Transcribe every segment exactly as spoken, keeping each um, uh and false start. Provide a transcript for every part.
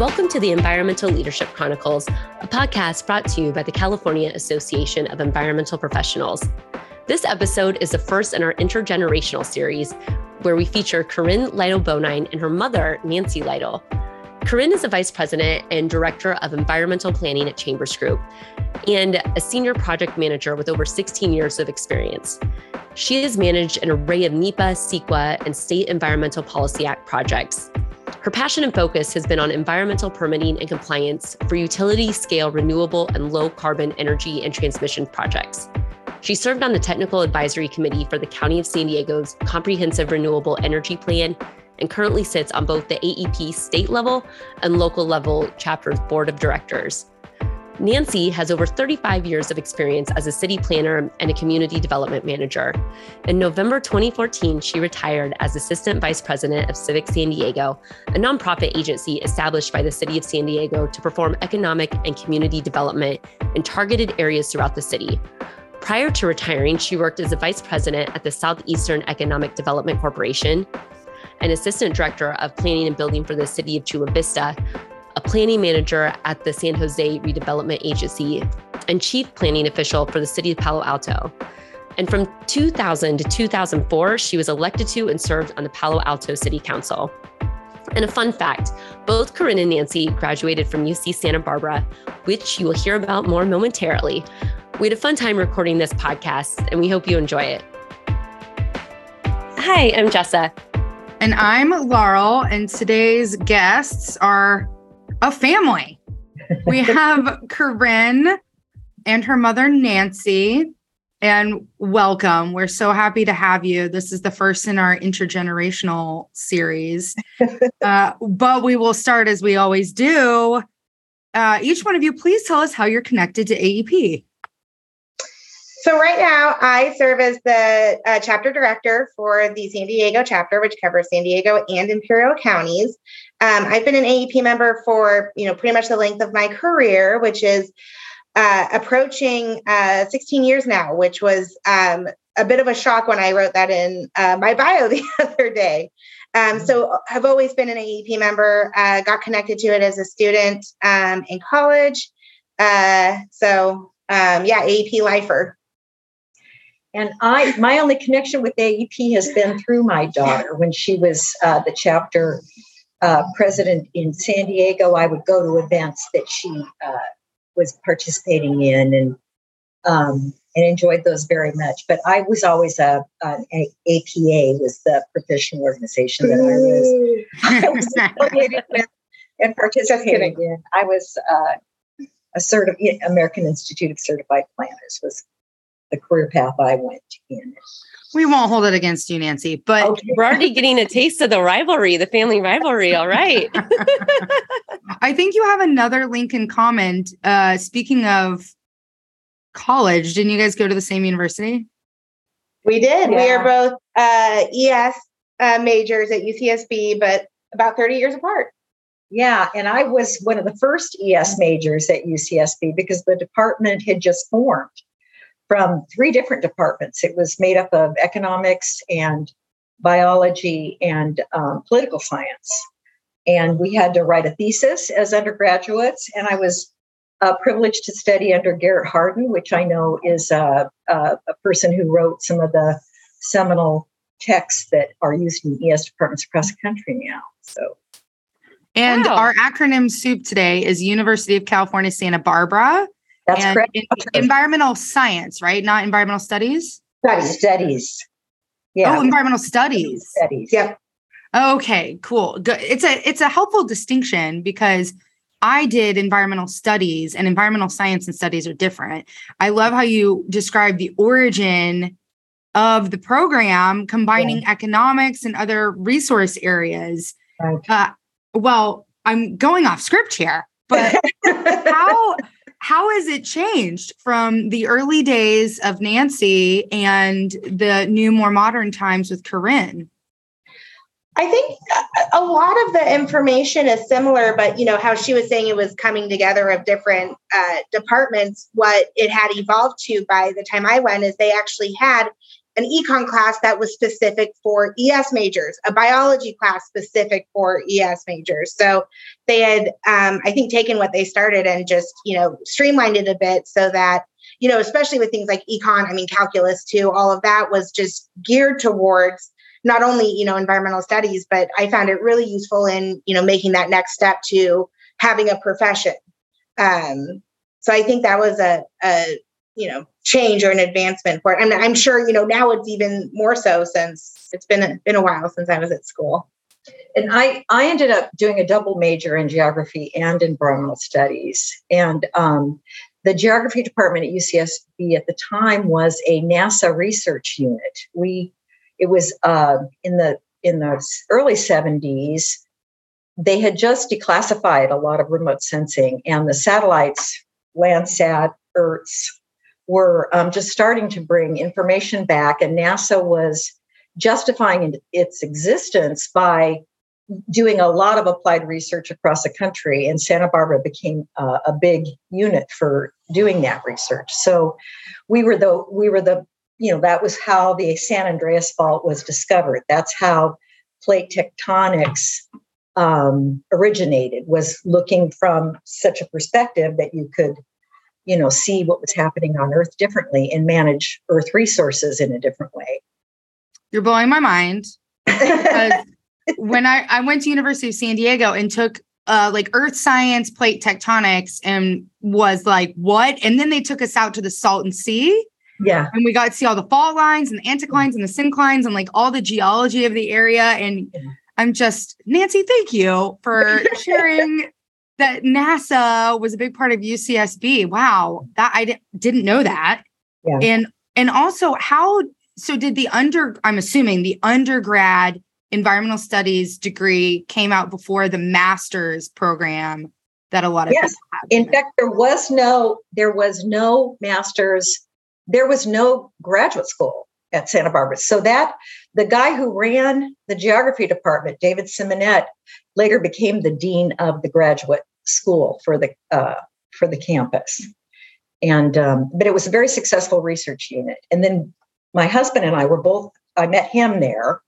Welcome to the Environmental Leadership Chronicles, a podcast brought to you by the California Association of Environmental Professionals. This episode is the first in our intergenerational series, where we feature Corinne Lytle Bonine and her mother, Nancy Lytle. Corinne is a vice president and director of environmental planning at Chambers Group and a senior project manager with over sixteen years of experience. She has managed an array of NEPA, CEQA, and State Environmental Policy Act projects. Her passion and focus has been on environmental permitting and compliance for utility-scale renewable and low-carbon energy and transmission projects. She served on the Technical Advisory Committee for the County of San Diego's Comprehensive Renewable Energy Plan and currently sits on both the A E P state level and local level chapter's board of directors. Nancy has over thirty-five years of experience as a city planner and a community development manager. In November twenty fourteen, she retired as Assistant Vice President of Civic San Diego, a nonprofit agency established by the City of San Diego to perform economic and community development in targeted areas throughout the city. Prior to retiring, she worked as a Vice President at the Southeastern Economic Development Corporation, an Assistant Director of Planning and Building for the City of Chula Vista, a planning manager at the San Jose Redevelopment Agency, and chief planning official for the city of Palo Alto. And from two thousand to two thousand four, she was elected to and served on the Palo Alto City Council. And a fun fact, both Corinne and Nancy graduated from U C Santa Barbara, which you will hear about more momentarily. We had a fun time recording this podcast, and we hope you enjoy it. Hi, I'm Jessa. And I'm Laurel, and today's guests are a family. We have Corinne and her mother, Nancy, and welcome. We're so happy to have you. This is the first in our intergenerational series, uh, but we will start as we always do. Uh, each one of you, please tell us how you're connected to A E P. So right now, I serve as the uh, chapter director for the San Diego chapter, which covers San Diego and Imperial counties. Um, I've been an A E P member for, you know, pretty much the length of my career, which is uh, approaching uh, sixteen years now, which was um, a bit of a shock when I wrote that in uh, my bio the other day. Um, so I've always been an A E P member, uh, got connected to it as a student um, in college. Uh, so um, yeah, A E P lifer. And I, my only connection with A E P has been through my daughter. When she was uh, the chapter uh, president in San Diego, I would go to events that she uh, was participating in and um, and enjoyed those very much. But I was always a, an A P A was the professional organization that I was, I was affiliated with and participating in. I was uh, a certi- American Institute of Certified Planners was the career path I went in. We won't hold it against you, Nancy, but okay. We're already getting a taste of the rivalry, the family rivalry. All right. I think you have another link in common. Uh, speaking of college, didn't you guys go to the same university? We did. Yeah. We are both uh, E S uh, majors at U C S B, but about thirty years apart. Yeah. And I was one of the first E S majors at U C S B because the department had just formed from three different departments. It was made up of economics and biology and um, political science. And we had to write a thesis as undergraduates. And I was uh, privileged to study under Garrett Hardin, which I know is uh, uh, a person who wrote some of the seminal texts that are used in E S departments across the country now. So, And wow. Our acronym soup today is University of California, Santa Barbara. That's and correct. In, environmental science, right? Not environmental studies? Studies. Studies. Yeah. Oh, environmental studies. Studies. Yep. Okay, cool. It's a it's a helpful distinction because I did environmental studies and environmental science and studies are different. I love how you describe the origin of the program, combining yeah. economics and other resource areas. Right. Uh, well, I'm going off script here, but how... How has it changed from the early days of Nancy and the new, more modern times with Corinne? I think a lot of the information is similar, but, you know, how she was saying it was coming together of different uh, departments, what it had evolved to by the time I went is they actually had an econ class that was specific for E S majors, a biology class specific for E S majors. So they had, um, I think, taken what they started and just, you know, streamlined it a bit so that, you know, especially with things like econ, I mean, calculus too, all of that was just geared towards not only, you know, environmental studies, but I found it really useful in, you know, making that next step to having a profession. Um, so I think that was a, a, you know, change or an advancement for it. I'm, I'm sure, you know, now it's even more so since it's been a, been a while since I was at school. And I, I ended up doing a double major in geography and environmental studies. And um, the geography department at U C S B at the time was a NASA research unit. We, it was uh, in the in the early seventies. They had just declassified a lot of remote sensing, and the satellites, Landsat, E R T S, were um, just starting to bring information back, and NASA was justifying its existence by doing a lot of applied research across the country, and Santa Barbara became uh, a big unit for doing that research. So we were the, we were the, you know, that was how the San Andreas Fault was discovered. That's how plate tectonics um, originated, was looking from such a perspective that you could, you know, see what was happening on Earth differently and manage Earth resources in a different way. You're blowing my mind. When I, I went to University of San Diego and took uh, like Earth science, plate tectonics, and was like, what? And then they took us out to the Salton Sea. Yeah. And we got to see all the fault lines and the anticlines and the synclines and like all the geology of the area. And I'm just, Nancy, thank you for sharing that NASA was a big part of U C S B. Wow. That I di- didn't know that. Yeah. And, and also how, so did the under, I'm assuming the undergrad environmental studies degree came out before the master's program that a lot of yes. people have. In fact, there was no, there was no master's, there was no graduate school at Santa Barbara. So that the guy who ran the geography department, David Simonette, later became the dean of the graduate school for the uh, for the campus. And um, but it was a very successful research unit. And then my husband and I were both, I met him there.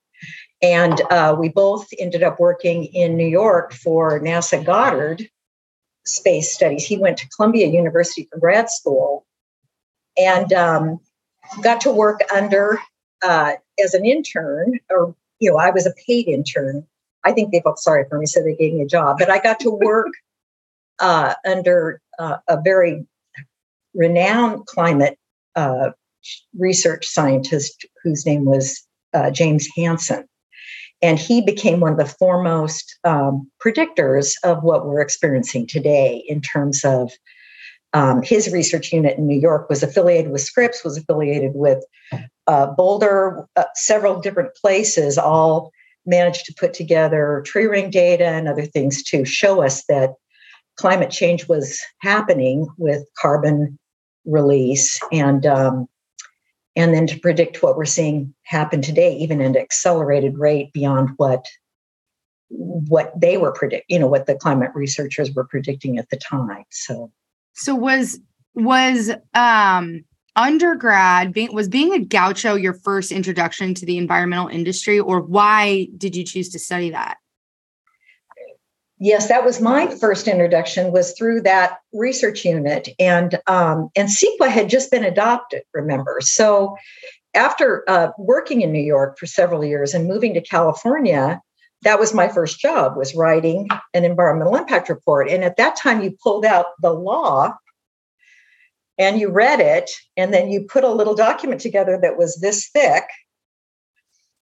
And uh, we both ended up working in New York for NASA Goddard Space Studies. He went to Columbia University for grad school and um, got to work under uh, as an intern, or, you know, I was a paid intern. I think they felt sorry for me, so they gave me a job. But I got to work uh, under uh, a very renowned climate uh, research scientist whose name was uh, James Hansen. And he became one of the foremost um, predictors of what we're experiencing today in terms of um, his research unit in New York was affiliated with Scripps, was affiliated with uh, Boulder, uh, several different places, all managed to put together tree ring data and other things to show us that climate change was happening with carbon release and um, and then to predict what we're seeing happen today, even at an accelerated rate beyond what what they were predict, you know, what the climate researchers were predicting at the time. So, so was was um, undergrad being was being a gaucho your first introduction to the environmental industry, or why did you choose to study that? Yes, that was my first introduction, was through that research unit. And um, and CEQA had just been adopted, remember. So after uh, working in New York for several years and moving to California, that was my first job, was writing an environmental impact report. And at that time, you pulled out the law and you read it, and then you put a little document together that was this thick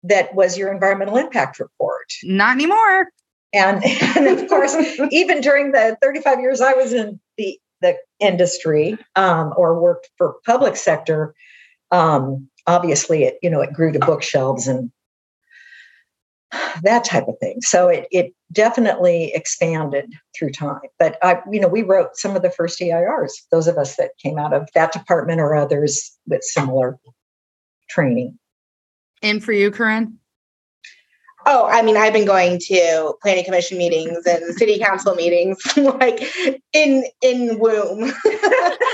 that was your environmental impact report. Not anymore. And, and of course, even during the thirty-five years I was in the, the industry um, or worked for public sector, um, obviously it, you know, it grew to bookshelves and that type of thing. So it it definitely expanded through time. But I, you know, we wrote some of the first E I Rs, those of us that came out of that department or others with similar training. And for you, Corinne? Oh, I mean, I've been going to planning commission meetings and city council meetings, like in in womb.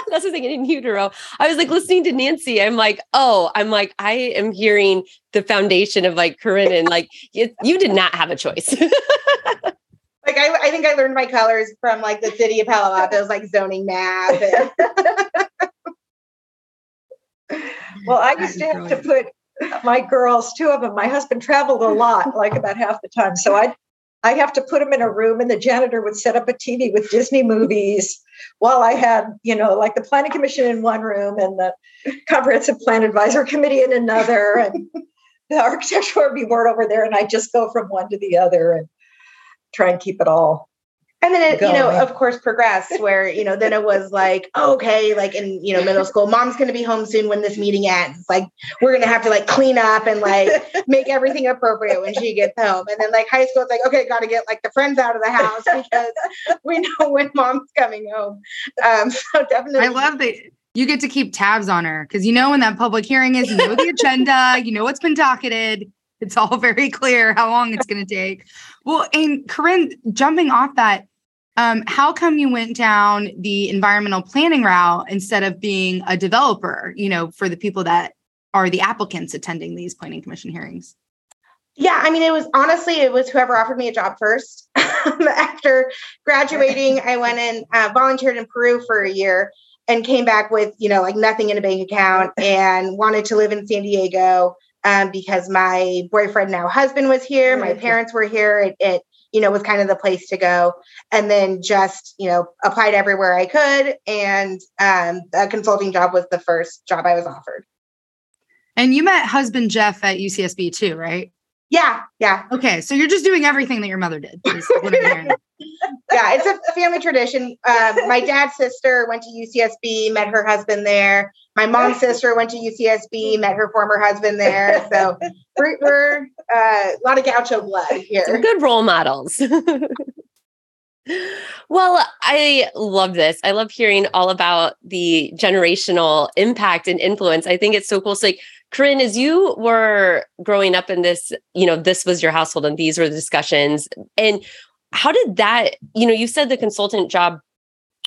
That's the thing, in utero. I was like listening to Nancy. I'm like, oh, I'm like, I am hearing the foundation of like Corinne, and like you, you did not have a choice. Like I, I think I learned my colors from like the city of Palo Alto's like zoning map. And well, I used to have to put my girls, two of them, my husband traveled a lot, like about half the time. So I'd, I'd have to put them in a room and the janitor would set up a T V with Disney movies while I had, you know, like the planning commission in one room and the comprehensive plan advisor committee in another and the architectural review board over there. And I just go from one to the other and try and keep it all. And then it, going. you know, of course, progressed where, you know, then it was like, oh, okay, like in, you know, middle school, mom's going to be home soon when this meeting ends. Like, we're going to have to like clean up and like make everything appropriate when she gets home. And then like high school, it's like, okay, got to get like the friends out of the house because we know when mom's coming home. Um, so definitely. I love that you get to keep tabs on her because, you know, when that public hearing is, you know, the agenda, you know, what's been docketed. It's all very clear how long it's going to take. Well, and Corinne, jumping off that, um, how come you went down the environmental planning route instead of being a developer, you know, for the people that are the applicants attending these planning commission hearings? Yeah, I mean, it was honestly, it was whoever offered me a job first. After graduating, I went and uh, volunteered in Peru for a year and came back with, you know, like nothing in a bank account and wanted to live in San Diego. Um, because my boyfriend, now husband, was here. My parents were here. It, it, you know, was kind of the place to go. And then just, you know, applied everywhere I could. And um, a consulting job was the first job I was offered. And you met husband Jeff at U C S B too, right? Yeah. Yeah. Okay. So you're just doing everything that your mother did. Is what I'm hearing. Yeah. It's a family tradition. Um, my dad's sister went to U C S B, met her husband there. My mom's sister went to U C S B, met her former husband there. So we're, we're uh, a lot of gaucho blood here. Some good role models. Well, I love this. I love hearing all about the generational impact and influence. I think it's so cool. So like, Corinne, as you were growing up in this, you know, this was your household and these were the discussions. And how did that, you know, you said the consultant job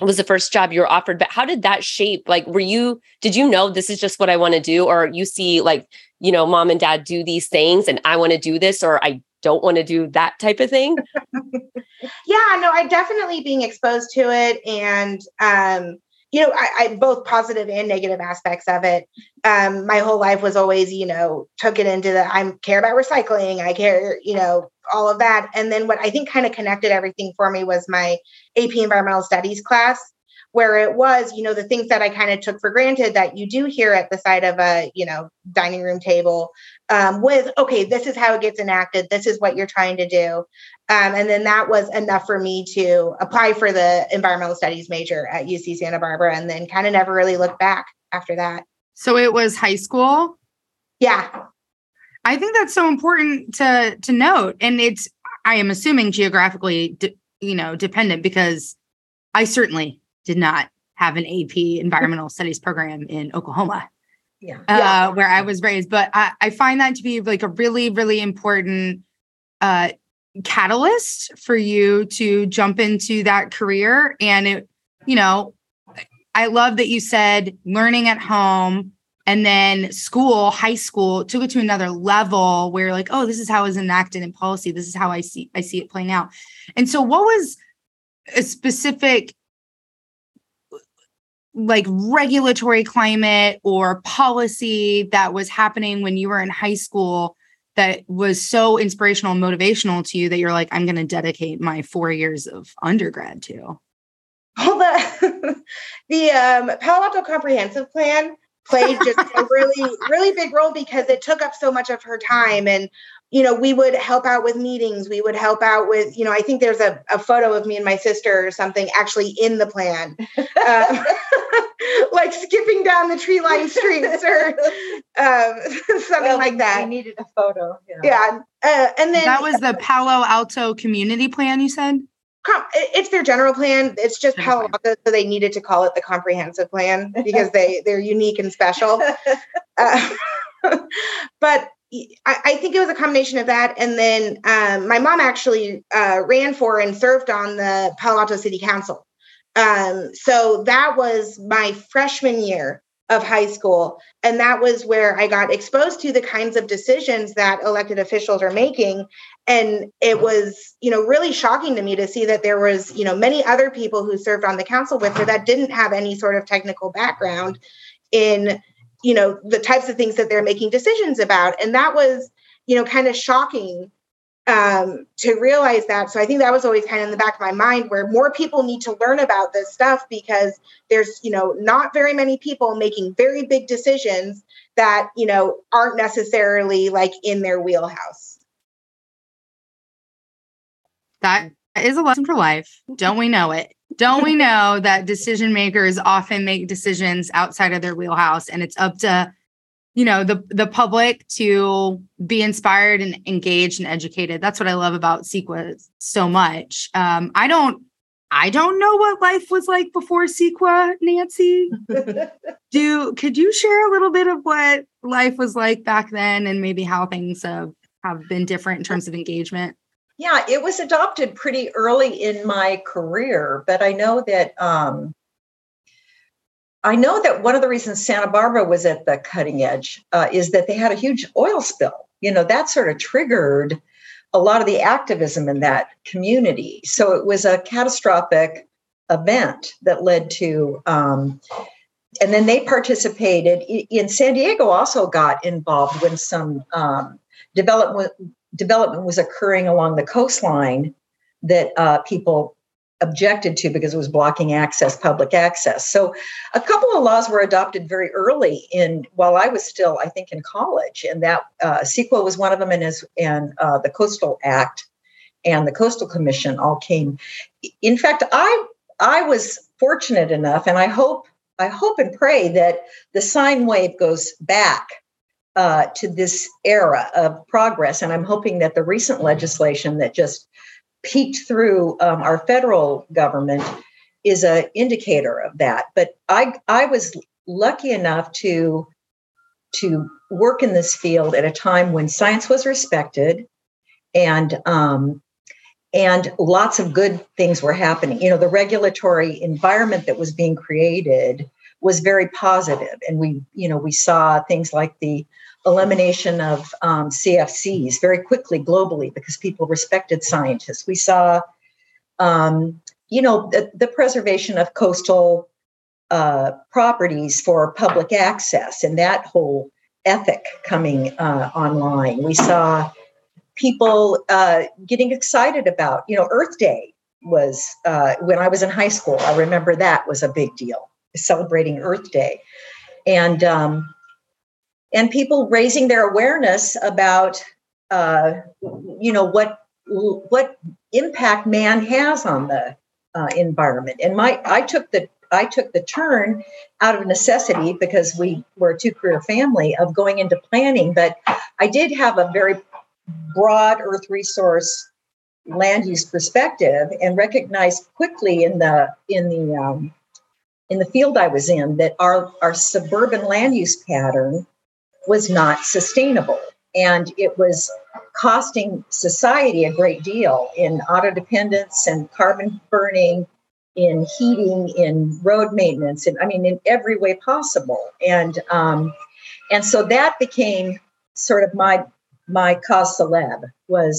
was the first job you were offered, but how did that shape? Like, were you, did you know this is just what I want to do? Or you see like, you know, mom and dad do these things and I want to do this, or I don't want to do that type of thing? Yeah, no, I definitely being exposed to it. And, um, you know, I, I both positive and negative aspects of it. Um, my whole life was always, you know, took it into the, I care about recycling. I care, you know, all of that. And then what I think kind of connected everything for me was my A P environmental studies class, where it was, you know, the things that I kind of took for granted that you do here at the side of a, you know, dining room table um, with, okay, this is how it gets enacted. This is what you're trying to do. Um, and then that was enough for me to apply for the environmental studies major at U C Santa Barbara, and then kind of never really looked back after that. So it was high school? Yeah. I think that's so important to to note. And it's, I am assuming geographically, de- you know, dependent, because I certainly did not have an A P environmental studies program in Oklahoma, yeah. Uh, yeah. where I was raised. But I, I find that to be like a really, really important uh, catalyst for you to jump into that career. And, it, you know, I love that you said learning at home and then school, high school, took it to another level where like, oh, this is how it's enacted in policy. This is how I see I see it playing out. And so what was a specific like regulatory climate or policy that was happening when you were in high school that was so inspirational and motivational to you that you're like, I'm going to dedicate my four years of undergrad to? Well, the, the um, Palo Alto Comprehensive Plan played just a really, really big role because it took up so much of her time. And, you know, we would help out with meetings. We would help out with, you know, I think there's a, a photo of me and my sister or something actually in the plan, um, like skipping down the tree lined streets or um, something well, like that. We needed a photo. Yeah. yeah. Uh, and then that was the Palo Alto community plan, you said? It's their general plan. It's just Palo Alto, so they needed to call it the comprehensive plan because they, they're unique and special. Uh, but I, I think it was a combination of that. And then um, my mom actually uh, ran for and served on the Palo Alto City Council. Um, so that was my freshman year of high school. And that was where I got exposed to the kinds of decisions that elected officials are making. And it was, you know, really shocking to me to see that there was, you know, many other people who served on the council with her that didn't have any sort of technical background in, you know, the types of things that they're making decisions about. And that was, you know, kind of shocking um, to realize that. So I think that was always kind of in the back of my mind, where more people need to learn about this stuff, because there's, you know, not very many people making very big decisions that, you know, aren't necessarily like in their wheelhouse. That is a lesson for life. Don't we know it? Don't we know that decision makers often make decisions outside of their wheelhouse, and it's up to, you know, the, the public to be inspired and engaged and educated. That's what I love about CEQA so much. Um, I don't, I don't know what life was like before CEQA, Nancy. Do, could you share a little bit of what life was like back then, and maybe how things have, have been different in terms of engagement? Yeah, it was adopted pretty early in my career, but I know that um, I know that one of the reasons Santa Barbara was at the cutting edge uh, is that they had a huge oil spill. You know, that sort of triggered a lot of the activism in that community. So it was a catastrophic event that led to, um, and then they participated. In San Diego also got involved when some um, development. development was occurring along the coastline that uh, people objected to because it was blocking access, public access. So a couple of laws were adopted very early in, while I was still, I think, in college. And that uh, CEQA was one of them, and, is, and uh, the Coastal Act and the Coastal Commission all came. In fact, I I was fortunate enough, and I hope I hope and pray that the sine wave goes back Uh, to this era of progress. And I'm hoping that the recent legislation that just peeked through um, our federal government is an indicator of that. But I I was lucky enough to, to work in this field at a time when science was respected, and um, and lots of good things were happening. You know, the regulatory environment that was being created was very positive. And we, you know, we saw things like the elimination of um, C F Cs very quickly globally because people respected scientists. We saw, um, you know, the, the preservation of coastal uh, properties for public access, and that whole ethic coming uh, online. We saw people uh, getting excited about, you know, Earth Day was, uh, when I was in high school, I remember that was a big deal, celebrating Earth Day. And, um, and people raising their awareness about, uh, you know, what what impact man has on the uh, environment. And my I took the I took the turn out of necessity, because we were a two career family, of going into planning. But I did have a very broad earth resource land use perspective, and recognized quickly in the in the um, in the field I was in that our, our suburban land use pattern was not sustainable. And it was costing society a great deal in auto-dependence and carbon burning, in heating, in road maintenance, and I mean, in every way possible. And um, and so that became sort of my my cause célèbre. Was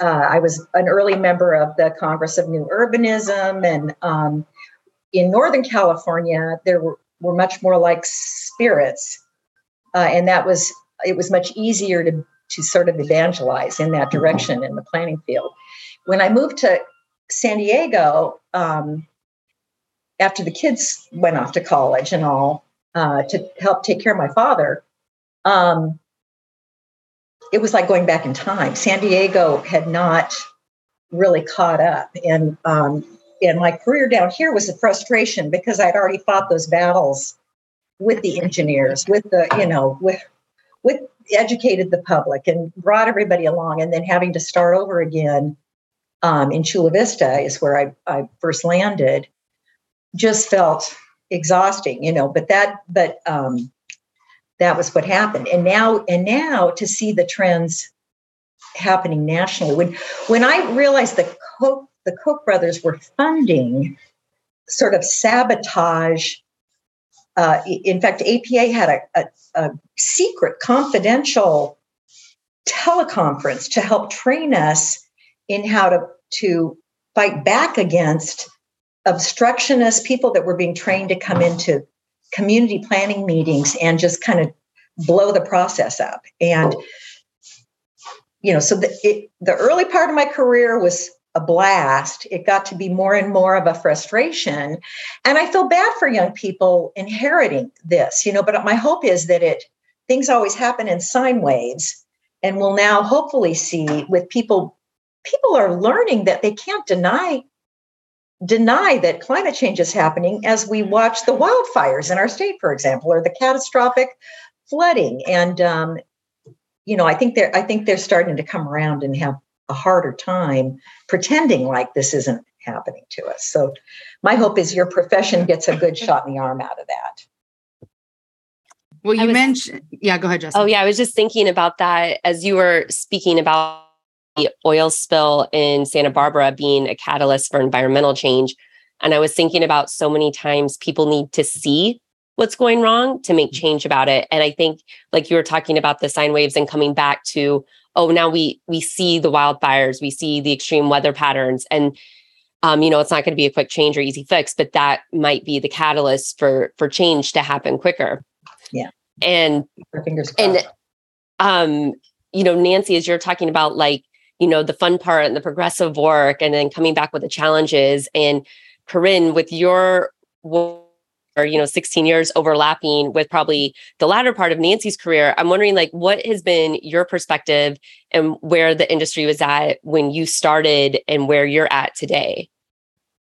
uh, I was an early member of the Congress of New Urbanism, and um, in Northern California, there were, were much more like spirits, uh, and that was it was much easier to to sort of evangelize in that direction in the planning field. When I moved to San Diego, um, after the kids went off to college and all, uh, to help take care of my father, um, it was like going back in time. San Diego had not really caught up, and um, And my career down here was a frustration because I'd already fought those battles with the engineers, with the, you know, with, with educated the public and brought everybody along. And then having to start over again um, in Chula Vista is where I, I first landed, just felt exhausting, you know, but that, but um, that was what happened. And now, and now to see the trends happening nationally. When when I realized the Koch, the Koch brothers were funding sort of sabotage. Uh, in fact, A P A had a, a, a secret, confidential teleconference to help train us in how to, to fight back against obstructionist people that were being trained to come into community planning meetings and just kind of blow the process up. And, you know, so the, it, the early part of my career was a blast. It got to be more and more of a frustration. And I feel bad for young people inheriting this, you know, but my hope is that it, things always happen in sine waves, and we'll now hopefully see with people, people are learning that they can't deny deny that climate change is happening as we watch the wildfires in our state, for example, or the catastrophic flooding. And, um, you know, I think they're, I think they're starting to come around and have a harder time pretending like this isn't happening to us. So my hope is your profession gets a good shot in the arm out of that. Well, you was, mentioned, yeah, go ahead, Jessica. Oh yeah. I was just thinking about that as you were speaking about the oil spill in Santa Barbara being a catalyst for environmental change. And I was thinking about so many times people need to see what's going wrong to make change about it. And I think, like you were talking about the sine waves and coming back to, oh, now we we see the wildfires, we see the extreme weather patterns. And, um, you know, it's not going to be a quick change or easy fix, but that might be the catalyst for for change to happen quicker. Yeah. And, fingers crossed. and um, you know, Nancy, as you're talking about, like, you know, the fun part and the progressive work, and then coming back with the challenges. And Corinne, with your work, or, you know, sixteen years overlapping with probably the latter part of Nancy's career, I'm wondering, like, what has been your perspective and where the industry was at when you started and where you're at today?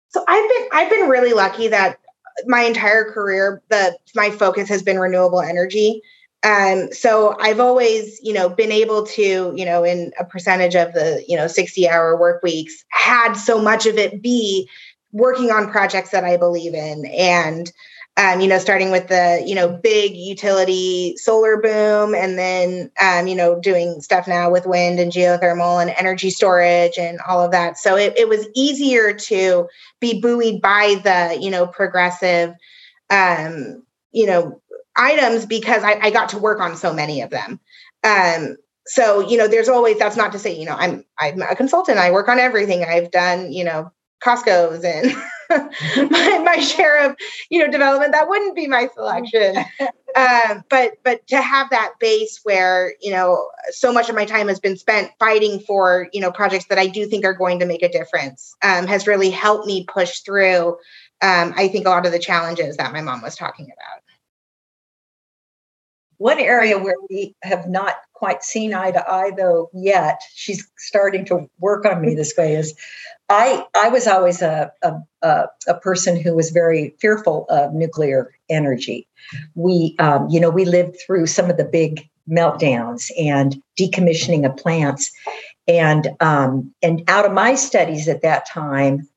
So I've been I've been really lucky that my entire career, the my focus has been renewable energy. Um, so I've always, you know, been able to, you know, in a percentage of the, you know, sixty hour work weeks, had so much of it be working on projects that I believe in. And, um, you know, starting with the, you know, big utility solar boom, and then, um, you know, doing stuff now with wind and geothermal and energy storage and all of that. So it, it was easier to be buoyed by the, you know, progressive, um, you know, items, because I, I got to work on so many of them. Um, so, you know, there's always, that's not to say, you know, I'm, I'm a consultant. I work on everything. I've done, you know, Costco's and my, my share of, you know, development. That wouldn't be my selection. Um, but, but to have that base where, you know, so much of my time has been spent fighting for, you know, projects that I do think are going to make a difference, um, has really helped me push through, um, I think, a lot of the challenges that my mom was talking about. One area where we have not quite seen eye to eye, though, yet, she's starting to work on me this way, is I I was always a, a, a person who was very fearful of nuclear energy. We, um, you know, we lived through some of the big meltdowns and decommissioning of plants. And, um, and out of my studies at that time,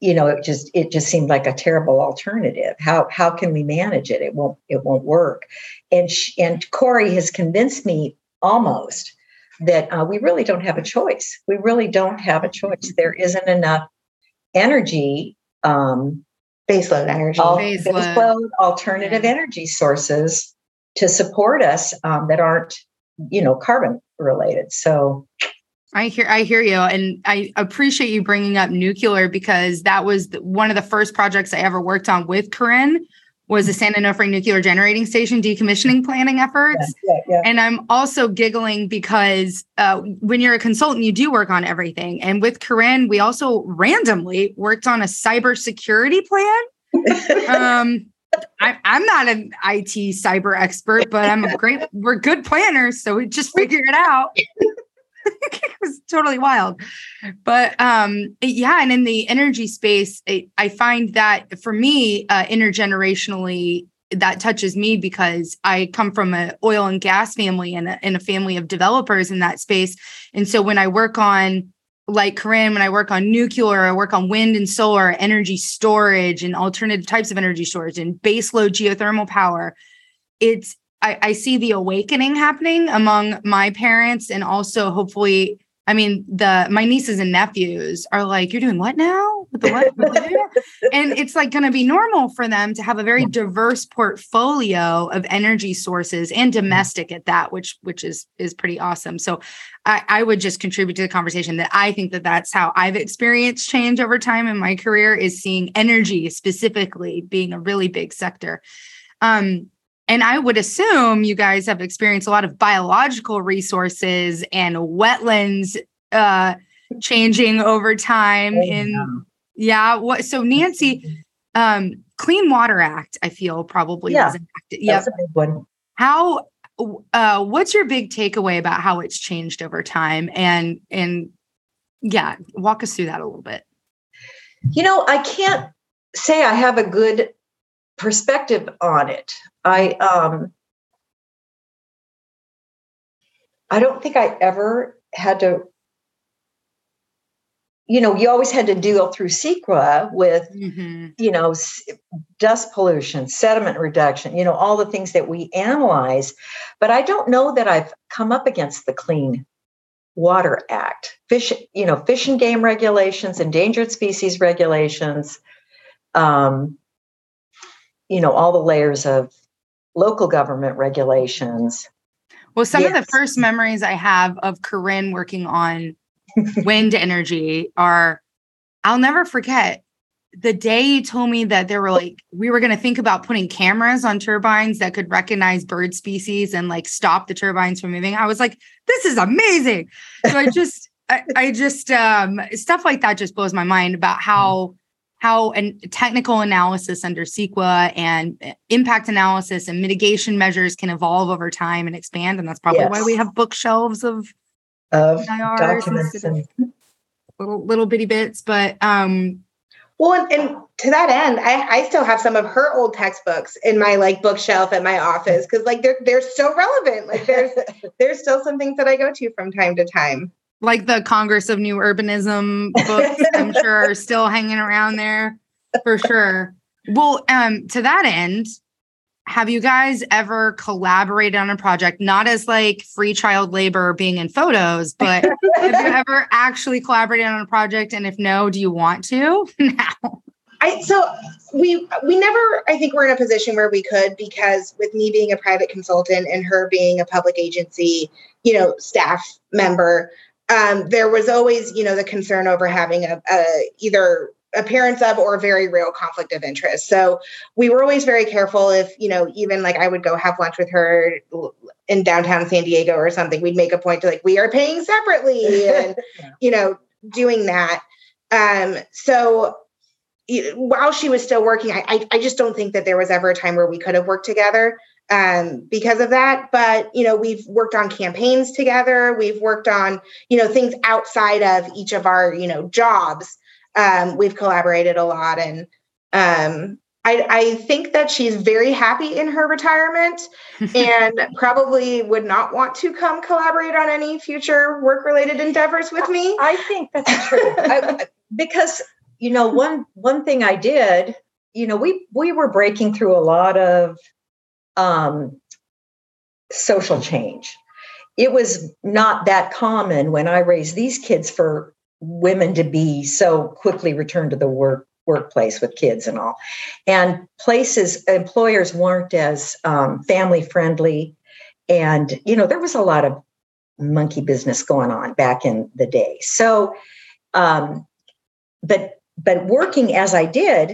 you know, it just it just seemed like a terrible alternative. How how can we manage it? It won't it won't work. And she, and Corey has convinced me almost that uh, we really don't have a choice. We really don't have a choice. There isn't enough energy, um, baseload energy, all, baseload. baseload alternative yeah. energy sources to support us um, that aren't, you know, carbon related. So. I hear, I hear you. And I appreciate you bringing up nuclear, because that was the, one of the first projects I ever worked on with Corinne, was the San Onofre Nuclear Generating Station decommissioning planning efforts. Yeah, yeah, yeah. And I'm also giggling because uh, when you're a consultant, you do work on everything. And with Corinne, we also randomly worked on a cybersecurity plan. um, I, I'm not an I T cyber expert, but I'm a great, we're good planners. So we just figure it out. It was totally wild. But um, yeah, and in the energy space, it, I find that for me, uh, intergenerationally, that touches me, because I come from an oil and gas family and a, and a family of developers in that space. And so when I work on, like Corinne, when I work on nuclear, I work on wind and solar, energy storage and alternative types of energy storage and baseload geothermal power, it's I, I see the awakening happening among my parents, and also hopefully, I mean, the my nieces and nephews are like, "You're doing what now?" With the what? With the and it's like going to be normal for them to have a very diverse portfolio of energy sources, and domestic at that, which which is is pretty awesome. So, I, I would just contribute to the conversation that I think that that's how I've experienced change over time in my career, is seeing energy specifically being a really big sector. Um, And I would assume you guys have experienced a lot of biological resources and wetlands uh, changing over time. In yeah, what? So Nancy, um, Clean Water Act, I feel probably yeah, was impacted. Yeah, that's a big one. How? Uh, what's your big takeaway about how it's changed over time? And and yeah, walk us through that a little bit. You know, I can't say I have a good perspective on it. I um, I don't think I ever had to, you know, you always had to deal through CEQA with, mm-hmm. you know, s- dust pollution, sediment reduction, you know, all the things that we analyze. But I don't know that I've come up against the Clean Water Act, fish, you know, fish and game regulations, endangered species regulations, um, you know, all the layers of local government regulations. Well, some yes. of the first memories I have of Corinne working on wind energy are, I'll never forget the day you told me that there were like, we were going to think about putting cameras on turbines that could recognize bird species and like stop the turbines from moving. I was like, this is amazing. So I just, I, I just, um, stuff like that just blows my mind about how How and technical analysis under CEQA and impact analysis and mitigation measures can evolve over time and expand, and that's probably yes. why we have bookshelves of of documents and little, little bitty bits. But um, well, and, and to that end, I, I still have some of her old textbooks in my like bookshelf at my office because like they're they're so relevant. Like there's there's still some things that I go to from time to time. Like the Congress of New Urbanism books, I'm sure, are still hanging around there for sure. Well, um, to that end, have you guys ever collaborated on a project, not as like free child labor being in photos, but have you ever actually collaborated on a project? And if no, do you want to now? I, so we we never, I think we're in a position where we could, because with me being a private consultant and her being a public agency, you know, staff member, Um, there was always, you know, the concern over having a, a either appearance of or a very real conflict of interest. So we were always very careful if, you know, even like I would go have lunch with her in downtown San Diego or something, we'd make a point to like, we are paying separately and, yeah. you know, doing that. Um, so while she was still working, I, I, I just don't think that there was ever a time where we could have worked together um, because of that. But, you know, we've worked on campaigns together. We've worked on, you know, things outside of each of our, you know, jobs. Um, we've collaborated a lot. And um, I, I think that she's very happy in her retirement and probably would not want to come collaborate on any future work-related endeavors with me. I think that's true. I, because, you know, one, one thing I did, you know, we, we were breaking through a lot of Um, social change. It was not that common when I raised these kids for women to be so quickly returned to the work workplace with kids and all. And places, employers weren't as um, family friendly. And, you know, there was a lot of monkey business going on back in the day. So, um, but but working as I did,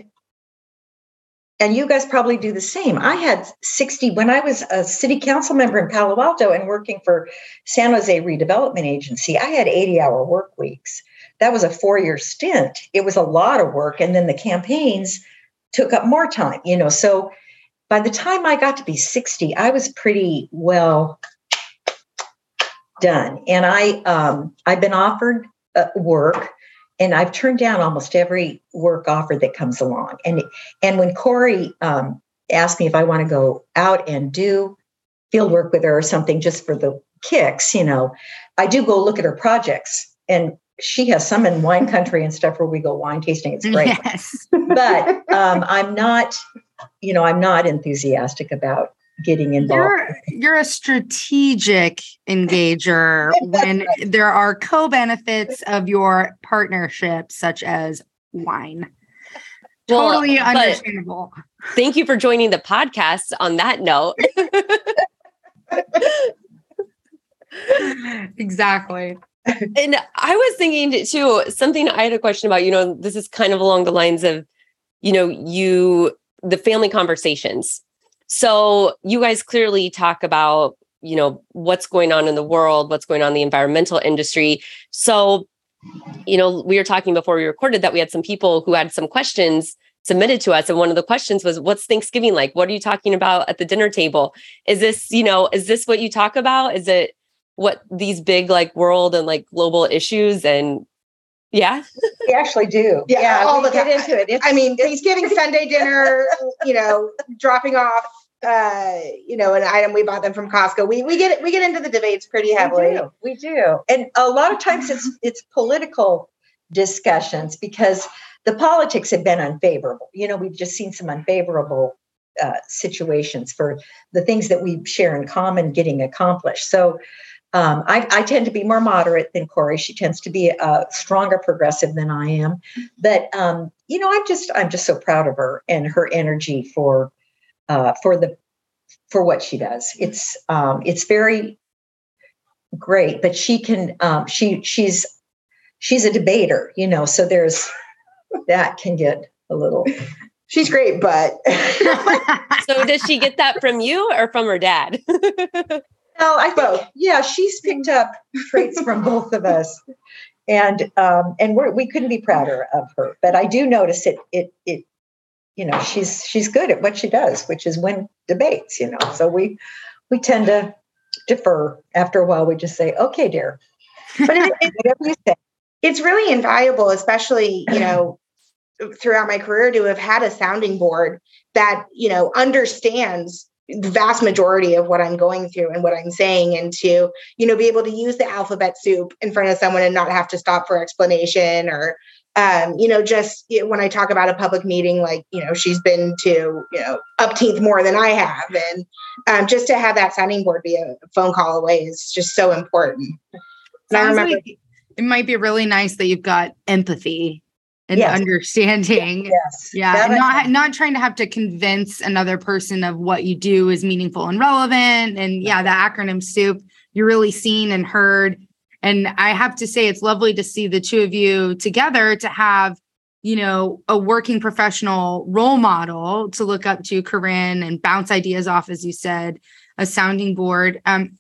and you guys probably do the same. I had sixty, when I was a city council member in Palo Alto and working for San Jose Redevelopment Agency, I had eighty hour work weeks. That was a four year stint. It was a lot of work. And then the campaigns took up more time, you know. So by the time I got to be sixty, I was pretty well done. And I, um, I've been offered uh, work. And I've turned down almost every work offer that comes along. And and when Corey um, asked me if I want to go out and do field work with her or something just for the kicks, you know, I do go look at her projects. And she has some in wine country and stuff where we go wine tasting. It's great. Yes. But um, I'm not, you know, I'm not enthusiastic about getting involved. You're, you're a strategic engager when right. there are co-benefits of your partnership, such as wine. Well, totally understandable. Thank you for joining the podcast on that note. Exactly. And I was thinking too, something I had a question about, you know, this is kind of along the lines of, you know, you, the family conversations. So you guys clearly talk about, you know, what's going on in the world, what's going on in the environmental industry. So, you know, we were talking before we recorded that we had some people who had some questions submitted to us. And one of the questions was, what's Thanksgiving like? What are you talking about at the dinner table? Is this, you know, is this what you talk about? Is it what these big like world and like global issues and yeah, we actually do. Yeah, yeah all we the get time. Into it. It's, I mean, Thanksgiving Sunday dinner, you know, dropping off, uh, you know, an item we bought them from Costco. We we get we get into the debates pretty heavily. We do, we do. And a lot of times it's it's political discussions because the politics have been unfavorable. You know, we've just seen some unfavorable uh, situations for the things that we share in common getting accomplished. So. Um, I, I tend to be more moderate than Corey. She tends to be a stronger progressive than I am. But, um, you know, I'm just I'm just so proud of her and her energy for uh, for the for what she does. It's um, it's very great, but she can um, she she's she's a debater, you know, so there's that can get a little. She's great, but. So does she get that from you or from her dad? Well, I both. Yeah, she's picked up traits from both of us, and um, and we're, we couldn't be prouder of her. But I do notice it. It it, you know, she's she's good at what she does, which is win debates. You know, so we we tend to defer. After a while, we just say, "Okay, dear." But it, it, whatever you say, it's really invaluable, especially you know, throughout my career, to have had a sounding board that you know understands the vast majority of what I'm going through and what I'm saying, and to, you know, be able to use the alphabet soup in front of someone and not have to stop for explanation or, um, you know, just you know, when I talk about a public meeting, like, you know, she's been to, you know, upteenth more than I have. And um, just to have that sounding board be a phone call away is just so important. And I remember like it might be really nice that you've got empathy and yes. understanding. Yes. Yeah. And not, not trying to have to convince another person of what you do is meaningful and relevant. And yeah, the acronym soup, you're really seen and heard. And I have to say, it's lovely to see the two of you together to have, you know, a working professional role model to look up to, Corinne, and bounce ideas off, as you said, a sounding board. Um,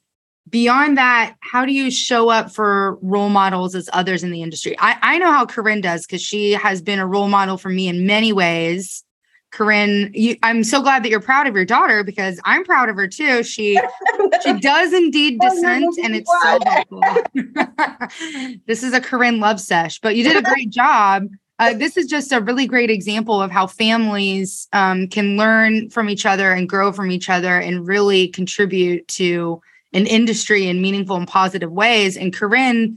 Beyond that, how do you show up for role models as others in the industry? I, I know how Corinne does because she has been a role model for me in many ways. Corinne, you, I'm so glad that you're proud of your daughter because I'm proud of her too. She she does indeed dissent, and it's so helpful. This is a Corinne love sesh, but you did a great job. Uh, this is just a really great example of how families um, can learn from each other and grow from each other and really contribute to an industry in meaningful and positive ways. And Corinne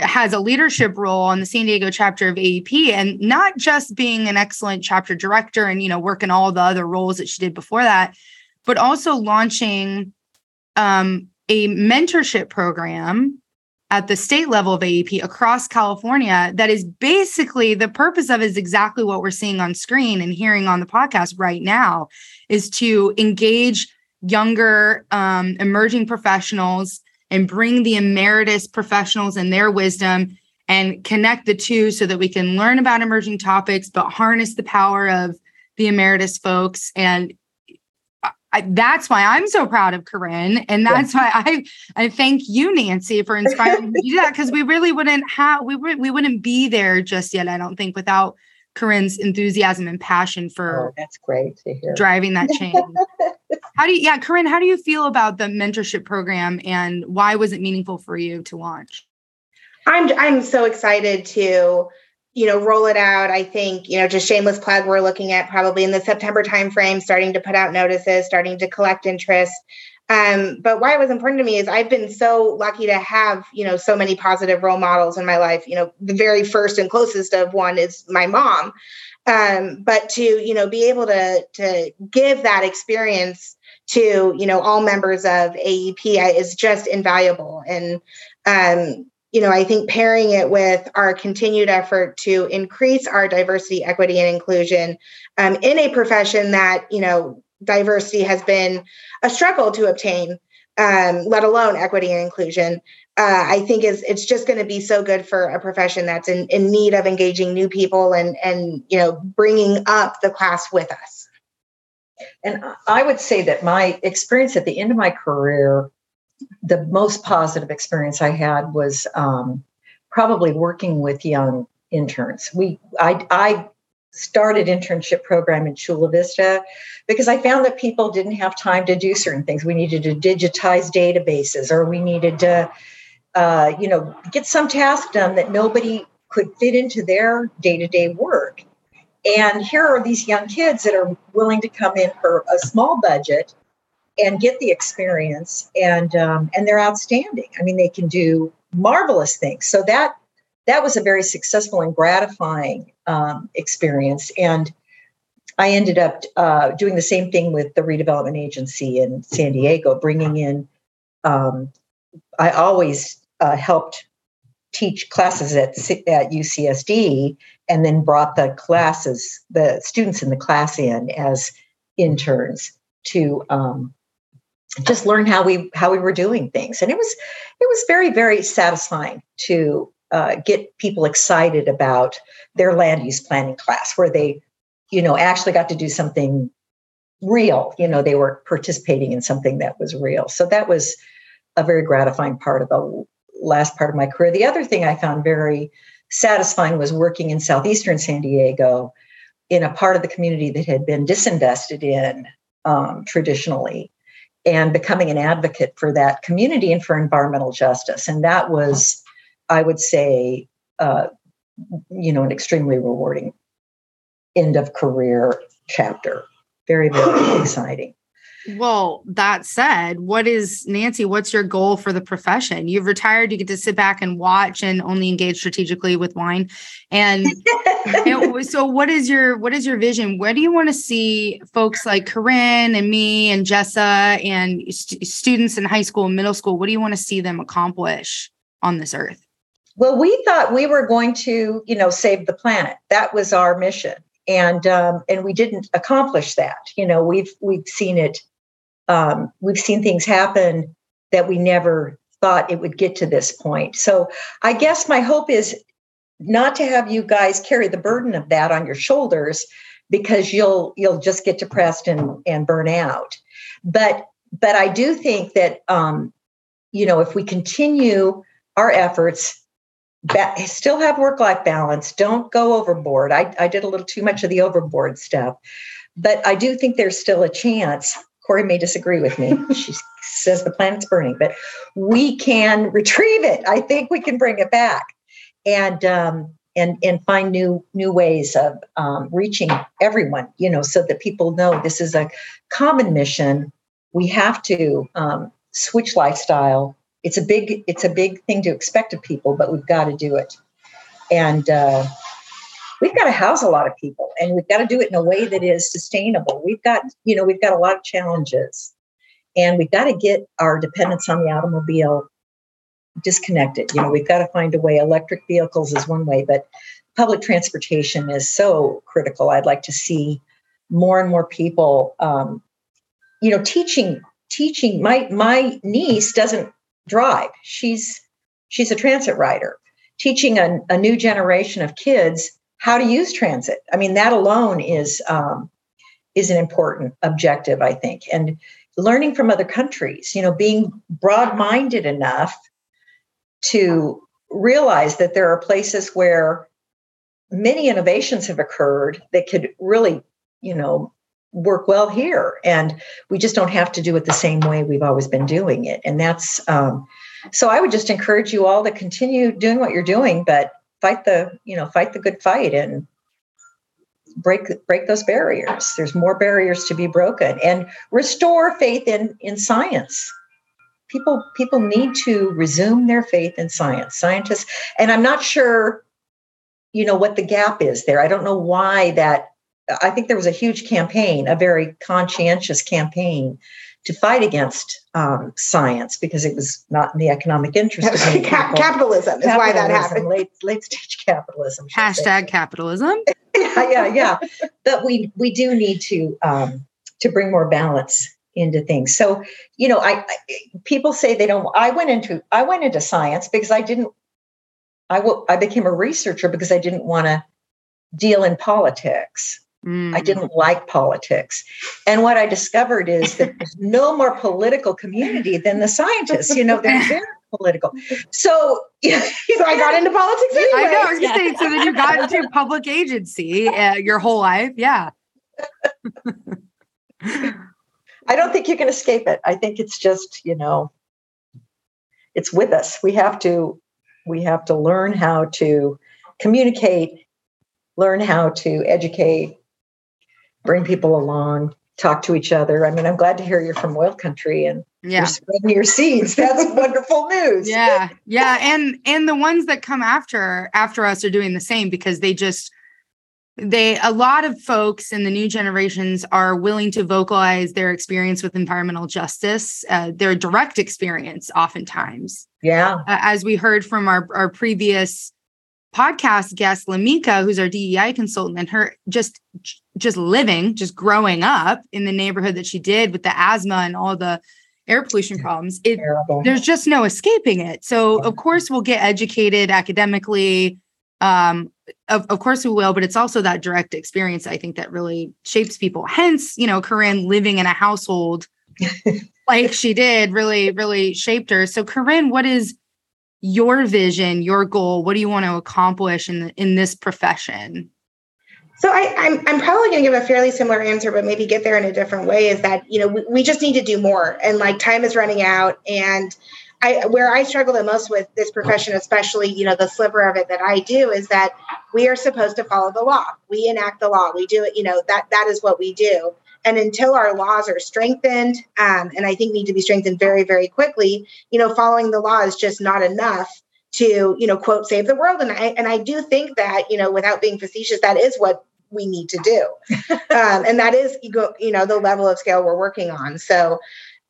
has a leadership role on the San Diego chapter of A E P, and not just being an excellent chapter director and, you know, working all the other roles that she did before that, but also launching um, a mentorship program at the state level of A E P across California. That is basically the purpose of is exactly what we're seeing on screen and hearing on the podcast right now, is to engage younger um, emerging professionals and bring the emeritus professionals and their wisdom and connect the two so that we can learn about emerging topics, but harness the power of the emeritus folks. And I, that's why I'm so proud of Corinne. And that's yeah. why I, I thank you, Nancy, for inspiring me to do that, because we really wouldn't have, we, would, we wouldn't be there just yet, I don't think, without Corinne's enthusiasm and passion for oh, that's great to hear. Driving that chain. How do you, yeah, Corinne, how do you feel about the mentorship program and why was it meaningful for you to launch? I'm I'm so excited to, you know, roll it out. I think, you know, just shameless plug, we're looking at probably in the September timeframe, starting to put out notices, starting to collect interest. Um, but why it was important to me is I've been so lucky to have, you know, so many positive role models in my life. You know, the very first and closest of one is my mom. Um, but to, you know, be able to, to give that experience to, you know, all members of A E P is just invaluable. And, um, you know, I think pairing it with our continued effort to increase our diversity, equity, and inclusion um, in a profession that, you know, diversity has been a struggle to obtain, um, let alone equity and inclusion, uh, I think is it's just going to be so good for a profession that's in, in need of engaging new people and, and, you know, bringing up the class with us. And I would say that my experience at the end of my career, the most positive experience I had was um, probably working with young interns. We, I, I started internship program in Chula Vista because I found that people didn't have time to do certain things. We needed to digitize databases, or we needed to, uh, you know, get some task done that nobody could fit into their day-to-day work. And here are these young kids that are willing to come in for a small budget and get the experience, and um, and they're outstanding. I mean, they can do marvelous things. So that that was a very successful and gratifying um, experience. And I ended up uh, doing the same thing with the Redevelopment Agency in San Diego, bringing in. Um, I always uh, helped teach classes at at U C S D, and then brought the classes, the students in the class, in as interns to. Um, Just learn how we how we were doing things, and it was it was very very satisfying to uh, get people excited about their land use planning class, where they, you know, actually got to do something real. You know, they were participating in something that was real. So that was a very gratifying part of the last part of my career. The other thing I found very satisfying was working in Southeastern San Diego, in a part of the community that had been disinvested in um, traditionally, and becoming an advocate for that community and for environmental justice. And that was, I would say, uh, you know, an extremely rewarding end of career chapter. Very, very exciting. Well, that said, what is, Nancy, what's your goal for the profession? You've retired, you get to sit back and watch and only engage strategically with wine. And, and so what is your, what is your vision? Where do you want to see folks like Corinne and me and Jessa and st- students in high school and middle school? What do you want to see them accomplish on this earth? Well, we thought we were going to, you know, save the planet. That was our mission. And, um, and we didn't accomplish that. You know, we've, we've seen it. Um, we've seen things happen that we never thought it would get to this point. So I guess my hope is not to have you guys carry the burden of that on your shoulders, because you'll you'll just get depressed and, and burn out. But but I do think that, um, you know, if we continue our efforts, ba- still have work-life balance, don't go overboard. I, I did a little too much of the overboard stuff, but I do think there's still a chance. Corey may disagree with me. She says the planet's burning, but we can retrieve it. I think we can bring it back, and um, and and find new new ways of um, reaching everyone. You know, so that people know this is a common mission. We have to um, switch lifestyle. It's a big it's a big thing to expect of people, but we've got to do it, and uh, we've got to house a lot of people, and we've got to do it in a way that is sustainable. We've got, you know, we've got a lot of challenges, and we've got to get our dependence on the automobile disconnected. You know, we've got to find a way. Electric vehicles is one way, but public transportation is so critical. I'd like to see more and more people, um, you know, teaching, teaching. My, my niece doesn't drive. She's, she's a transit rider, teaching a, a new generation of kids how to use transit. I mean, that alone is um, is an important objective, I think. And learning from other countries, you know, being broad-minded enough to realize that there are places where many innovations have occurred that could really, you know, work well here. And we just don't have to do it the same way we've always been doing it. And that's, um, so I would just encourage you all to continue doing what you're doing, but fight the, you know, fight the good fight and break, break those barriers. There's more barriers to be broken, and restore faith in, in science. People, people need to resume their faith in science, scientists. And I'm not sure, you know, what the gap is there. I don't know why that, I think there was a huge campaign, a very conscientious campaign to fight against um, science because it was not in the economic interest. Of many Cap- people. Capitalism is capitalism, why that happened. Late, late stage capitalism. Hashtag say. capitalism. yeah, yeah, yeah. But we we do need to um, to bring more balance into things. So you know, I, I people say they don't. I went into I went into science because I didn't. I w- I became a researcher because I didn't want to deal in politics. I didn't like politics. And what I discovered is that there's no more political community than the scientists. You know, they're very political. So, yeah, so I got into politics anyway. I know, I was going to say, so then you got into public agency uh, your whole life. Yeah. I don't think you can escape it. I think it's just, you know, it's with us. We have to, we have to learn how to communicate, learn how to educate, bring people along, talk to each other. I mean, I'm glad to hear you're from oil country and yeah. you're spreading your seeds. That's wonderful news. Yeah. Yeah. And, and the ones that come after, after us are doing the same because they just, they, a lot of folks in the new generations are willing to vocalize their experience with environmental justice, uh, their direct experience oftentimes. Yeah. Uh, as we heard from our, our previous podcast guest Lamika, who's our D E I consultant, and her just just living, just growing up in the neighborhood that she did with the asthma and all the air pollution problems, it, there's just no escaping it. So of course we'll get educated academically. Um, of, of course we will, but it's also that direct experience, I think, that really shapes people. Hence, you know, Corinne living in a household like she did really, really shaped her. So Corinne, what is your vision, your goal? What do you want to accomplish in the, in this profession? So I, I'm I'm probably going to give a fairly similar answer, but maybe get there in a different way. Is that you know we, we just need to do more, and like time is running out. And I where I struggle the most with this profession, especially you know the sliver of it that I do, is that we are supposed to follow the law. We enact the law. We do it. You know that that is what we do. And until our laws are strengthened, um, and I think need to be strengthened very, very quickly, you know, following the law is just not enough to, you know, quote, save the world. And I and I do think that, you know, without being facetious, that is what we need to do. um, and that is, you know, the level of scale we're working on. So,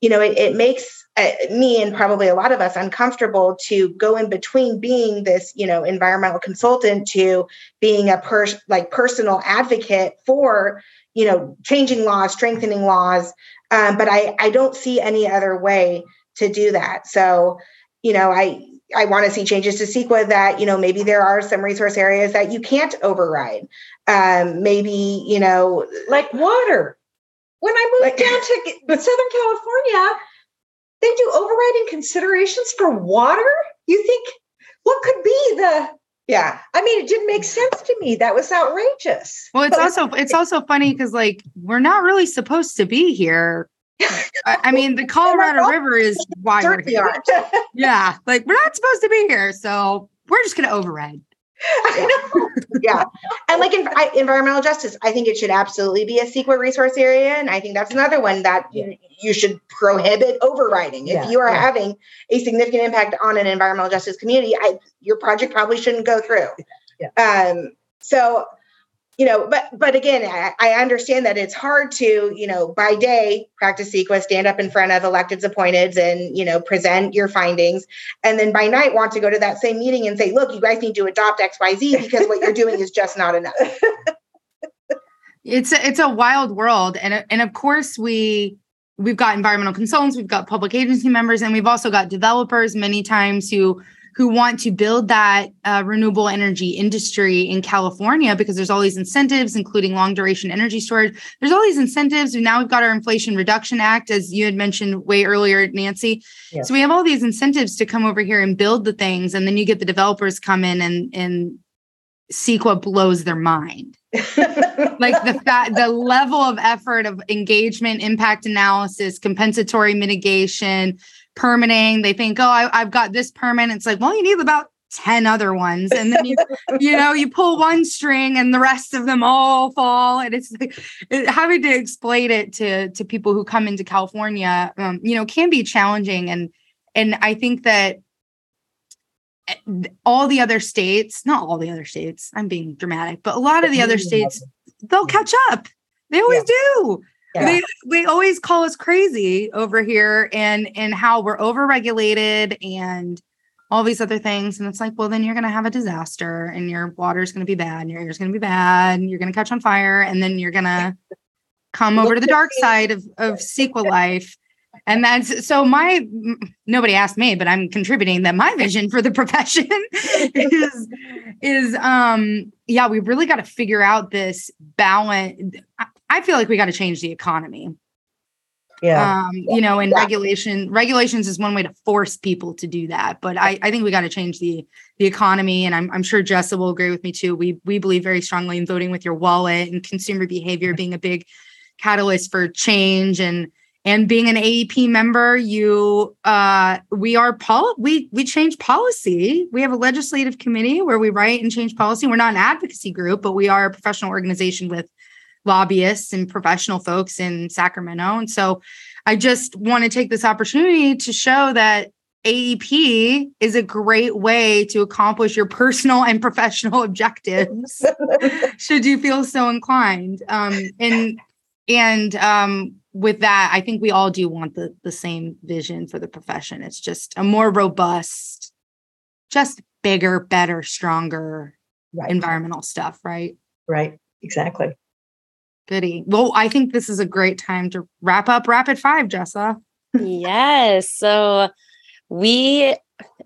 you know, it, it makes uh, me and probably a lot of us uncomfortable to go in between being this, you know, environmental consultant to being a pers- like personal advocate for, you know, changing laws, strengthening laws. Um, but I, I don't see any other way to do that. So, you know, I, I want to see changes to CEQA that, you know, maybe there are some resource areas that you can't override. Um, maybe, you know, like water. When I moved like, down to Southern California, they do overriding considerations for water. You think what could be the, Yeah. I mean, it didn't make sense to me. That was outrageous. Well, it's but, also, it's also funny because like, we're not really supposed to be here. I mean, the Colorado River is why we're here. Yeah. Like we're not supposed to be here. So we're just going to override. I know. Yeah. And like in, I, environmental justice, I think it should absolutely be a CEQA resource area. And I think that's another one that yeah. you, you should prohibit overriding. If yeah, you are yeah. having a significant impact on an environmental justice community, I, your project probably shouldn't go through. Yeah. Um, so, you know, but, but again, I, I understand that it's hard to, you know, by day practice CEQA, stand up in front of electeds, appointeds, and, you know, present your findings. And then by night want to go to that same meeting and say, look, you guys need to adopt X, Y, Z because what you're doing is just not enough. It's a, it's a wild world. And, and of course we, we've got environmental consultants, we've got public agency members, and we've also got developers many times who who want to build that uh, renewable energy industry in California because there's all these incentives, including long-duration energy storage. There's all these incentives. And now we've got our Inflation Reduction Act, as you had mentioned way earlier, Nancy. Yeah. So we have all these incentives to come over here and build the things. And then you get the developers come in and, and CEQA blows their mind. Like the fa- the level of effort of engagement, impact analysis, compensatory mitigation, permitting. They think, oh, I, I've got this permit. It's like, well, you need about ten other ones. And then, you, you know, you pull one string and the rest of them all fall. And it's like it, having to explain it to, to people who come into California, um, you know, can be challenging. And, and I think that all the other states, not all the other states, I'm being dramatic, but a lot of the other states, they'll catch up. They always yeah. do. Yeah. They they always call us crazy over here and, and how we're overregulated and all these other things. And it's like, well, then you're going to have a disaster and your water's going to be bad and your air's going to be bad and you're going to catch on fire. And then you're going to come over to the dark side of, of CEQA life. And that's, so my, nobody asked me, but I'm contributing that my vision for the profession is, is, um, yeah, we really got to figure out this balance. I feel like we got to change the economy. Yeah. Um, you know, and yeah. regulation, regulations is one way to force people to do that. But I, I think we got to change the, the economy. And I'm, I'm sure Jessa will agree with me too. We, we believe very strongly in voting with your wallet and consumer behavior being a big catalyst for change. And, and being an A E P member, you, uh, we are, pol- we, we change policy. We have a legislative committee where we write and change policy. We're not an advocacy group, but we are a professional organization with lobbyists and professional folks in Sacramento. And so I just want to take this opportunity to show that A E P is a great way to accomplish your personal and professional objectives, should you feel so inclined. Um, and, and, um, with that, I think we all do want the, the same vision for the profession. It's just a more robust, just bigger, better, stronger right. environmental stuff, right? Right, exactly. Goody. Well, I think this is a great time to wrap up Rapid Five, Jessa. Yes. So we,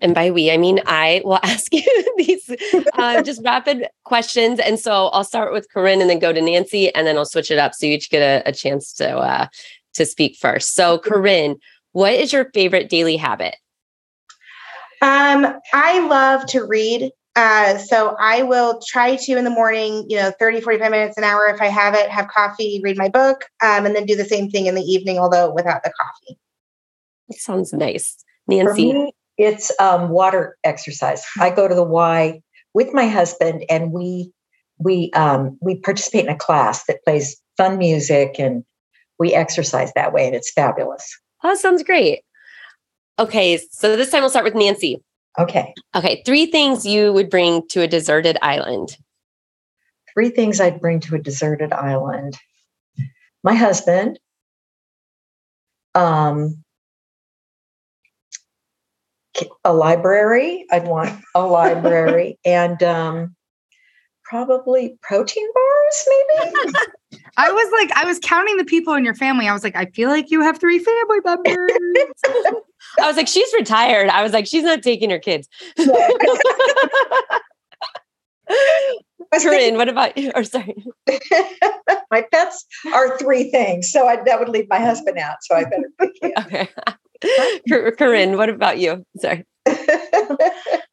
and by we, I mean I, will ask you these uh, just rapid questions. And so I'll start with Corinne and then go to Nancy, and then I'll switch it up so you each get a, a chance to uh, to speak first. So Corinne, what is your favorite daily habit? Um, I love to read. Uh, so I will try to in the morning, you know, thirty, forty-five minutes, an hour if I have it, have coffee, read my book, um, and then do the same thing in the evening, although without the coffee. That sounds nice. Nancy? For me, it's um, water exercise. I go to the Y with my husband, and we we um, we participate in a class that plays fun music, and we exercise that way, and it's fabulous. Oh, that sounds great. Okay, so this time we'll start with Nancy. Okay. Okay. Three things you would bring to a deserted island. Three things I'd bring to a deserted island. My husband, um, a library. I'd want a library and um, probably protein bars, maybe. I was like, I was counting the people in your family. I was like, I feel like you have three family members. I was like, she's retired. I was like, she's not taking her kids. Corinne, what about you? Or sorry. My pets are three things. So I, that would leave my husband out. So I better pick you. Okay. Corinne, what about you? Sorry.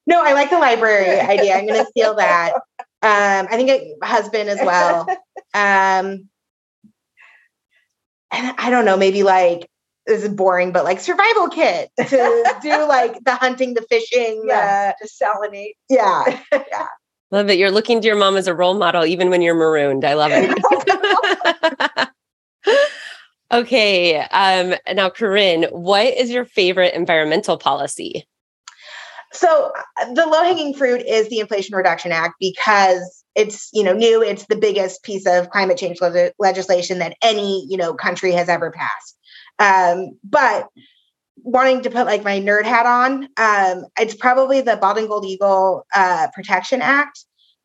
No, I like the library idea. I'm going to steal that. Um, I think a husband as well. Um, and I don't know, maybe like, this is boring, but like survival kit to do like the hunting, the fishing, yeah, the desalinate. Yeah. Yeah. Love it. You're looking to your mom as a role model, even when you're marooned. I love it. Okay. Um, now, Corinne, what is your favorite environmental policy? So the low-hanging fruit is the Inflation Reduction Act because it's, you know, new. It's the biggest piece of climate change le- legislation that any, you know, country has ever passed. Um, but wanting to put like my nerd hat on, um, it's probably the Bald and Golden Eagle uh, Protection Act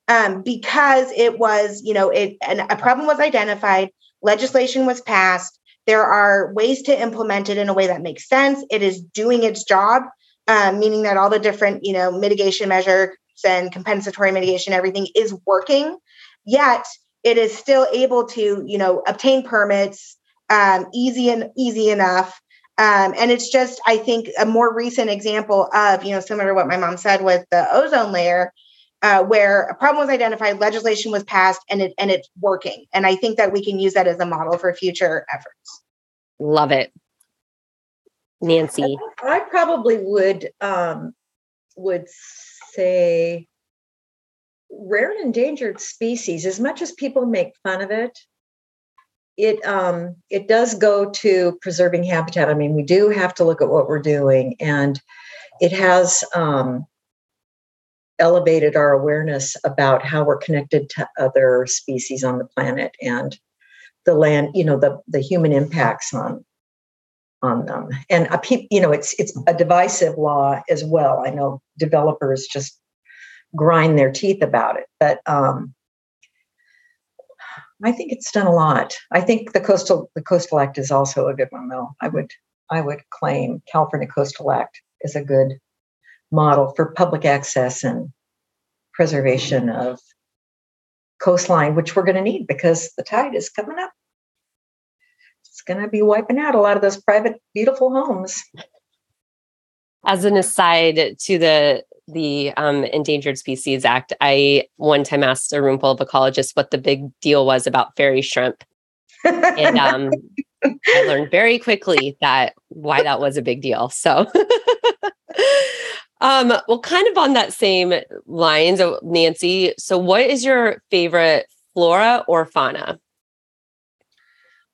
um, because it was, you know, it and a problem was identified, legislation was passed. There are ways to implement it in a way that makes sense. It is doing its job. Um, meaning that all the different, you know, mitigation measures and compensatory mitigation, everything is working, yet it is still able to, you know, obtain permits um, easy and easy enough. Um, and it's just, I think, a more recent example of, you know, similar to what my mom said with the ozone layer, uh, where a problem was identified, legislation was passed, and it and it's working. And I think that we can use that as a model for future efforts. Love it. Nancy. I probably would um, would say rare and endangered species. As much as people make fun of it, it um, it does go to preserving habitat. I mean, we do have to look at what we're doing, and it has um, elevated our awareness about how we're connected to other species on the planet and the land, you know, the, the human impacts on on them. And a pe- you know, it's it's a divisive law as well. I know developers just grind their teeth about it, but um, I think it's done a lot. I think the coastal the Coastal Act is also a good one, though. I would I would claim California Coastal Act is a good model for public access and preservation of coastline, which we're going to need because the tide is coming up. It's going to be wiping out a lot of those private, beautiful homes. As an aside to the the um, Endangered Species Act, I one time asked a room full of ecologists what the big deal was about fairy shrimp. And um, I learned very quickly that why that was a big deal. So... Um, well, kind of on that same lines, Nancy, so what is your favorite flora or fauna?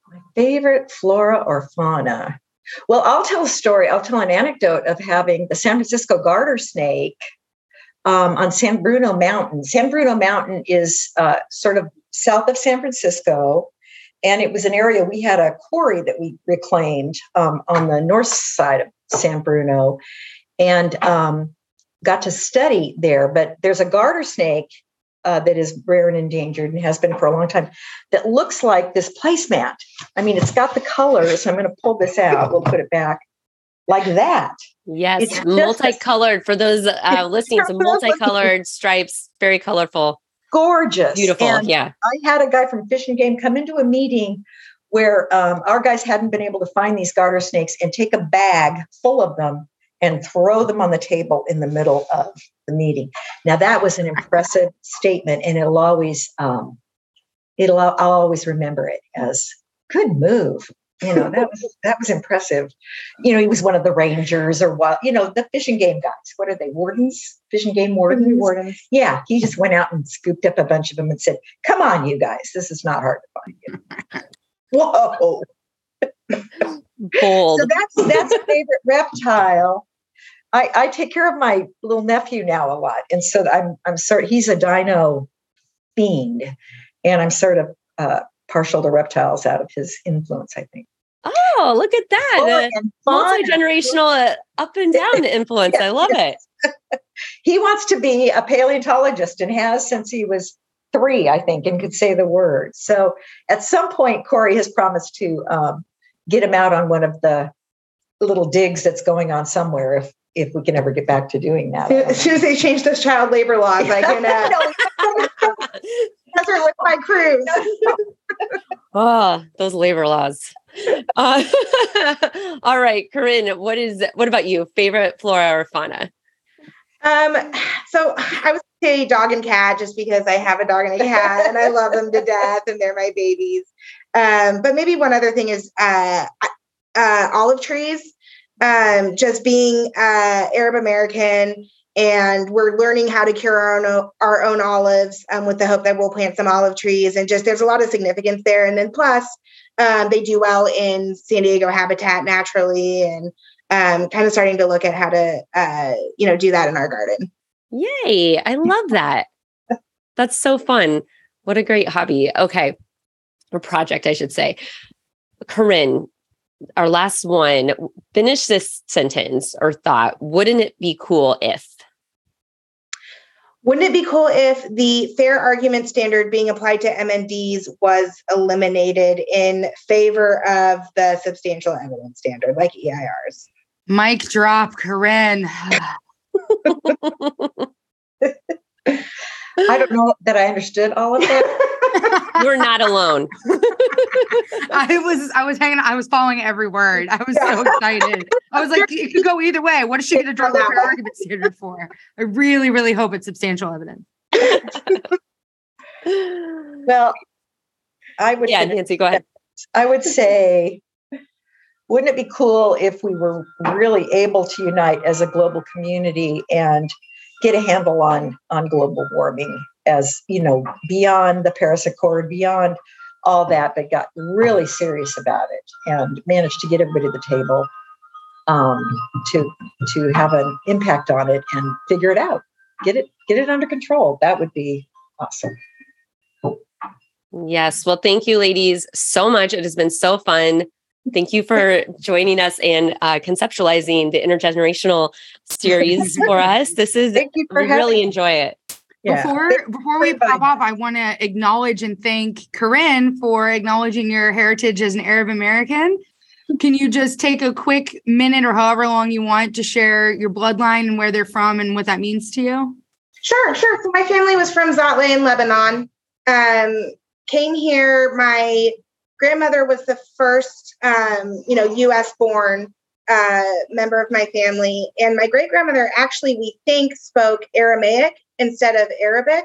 My favorite flora or fauna? Well, I'll tell a story. I'll tell an anecdote of having the San Francisco garter snake um, on San Bruno Mountain. San Bruno Mountain is uh, sort of south of San Francisco, and it was an area we had a quarry that we reclaimed um, on the north side of San Bruno. And um, got to study there, but there's a garter snake uh, that is rare and endangered and has been for a long time that looks like this placemat. I mean, it's got the colors. I'm going to pull this out. We'll put it back like that. Yes, it's multicolored. Just, for those uh, listening, some multicolored stripes, very colorful. Gorgeous. Beautiful, and yeah. I had a guy from Fish and Game come into a meeting where um, our guys hadn't been able to find these garter snakes and take a bag full of them and throw them on the table in the middle of the meeting. Now that was an impressive statement, and it'll always, um, it'll I'll always remember it as good move. You know, that was that was impressive. You know, he was one of the rangers or what? You know, the Fish and Game guys. What are they? Wardens? Fish and Game wardens? Mm-hmm. Wardens. Yeah, he just went out and scooped up a bunch of them and said, "Come on, you guys, this is not hard to find." Whoa, bold. So that's that's a favorite reptile. I, I take care of my little nephew now a lot. And so I'm, I'm sort of, he's a dino fiend, and I'm sort of uh, partial to reptiles out of his influence, I think. Oh, look at that. Oh, and multi-generational uh, up and down influence. Yes, I love yes. it. He wants to be a paleontologist and has since he was three, I think, and could say the word. So at some point, Corey has promised to um, get him out on one of the little digs that's going on somewhere if, if we can ever get back to doing that. As soon as they change those child labor laws, I can uh, that's where like my cruise. Oh, those labor laws. Uh, all right, Corinne, what is what about you? Favorite flora or fauna? Um, so I was gonna say dog and cat just because I have a dog and a cat and I love them to death and they're my babies. Um, but maybe one other thing is uh, uh, olive trees. Um, just being uh, Arab American, and we're learning how to cure our own, our own olives um, with the hope that we'll plant some olive trees. And just there's a lot of significance there. And then plus, um, they do well in San Diego habitat naturally, and um, kind of starting to look at how to, uh, you know, do that in our garden. Yay! I love that. That's so fun. What a great hobby. Okay, or project, I should say. Corinne, our last one, finish this sentence or thought. Wouldn't it be cool if? Wouldn't it be cool if the fair argument standard being applied to M N Ds was eliminated in favor of the substantial evidence standard, like E I Rs? Mic drop, Corinne. I don't know that I understood all of that. You're not alone. I was, I was hanging. I was following every word. I was so excited. I was like, it could go either way. What is she going to draw the fair argument standard for? I really, really hope it's substantial evidence. Well, I would. Yeah, Nancy, go ahead. I would say, wouldn't it be cool if we were really able to unite as a global community and get a handle on, on global warming, as you know, beyond the Paris Accord, beyond all that, but got really serious about it and managed to get everybody at the table um, to to have an impact on it and figure it out, get it get it under control. That would be awesome. Yes. Well, thank you, ladies, so much. It has been so fun. Thank you for joining us and uh, conceptualizing the intergenerational series for us. This is, thank you for we having- really enjoy it. Yeah. Before before we pop off, I want to acknowledge and thank Corinne for acknowledging your heritage as an Arab American. Can you just take a quick minute or however long you want to share your bloodline and where they're from and what that means to you? Sure, sure. So my family was from Zatlay in Lebanon. Um, came here. My grandmother was the first, um, you know, U S born uh, member of my family, and my great grandmother actually, we think, spoke Aramaic instead of Arabic,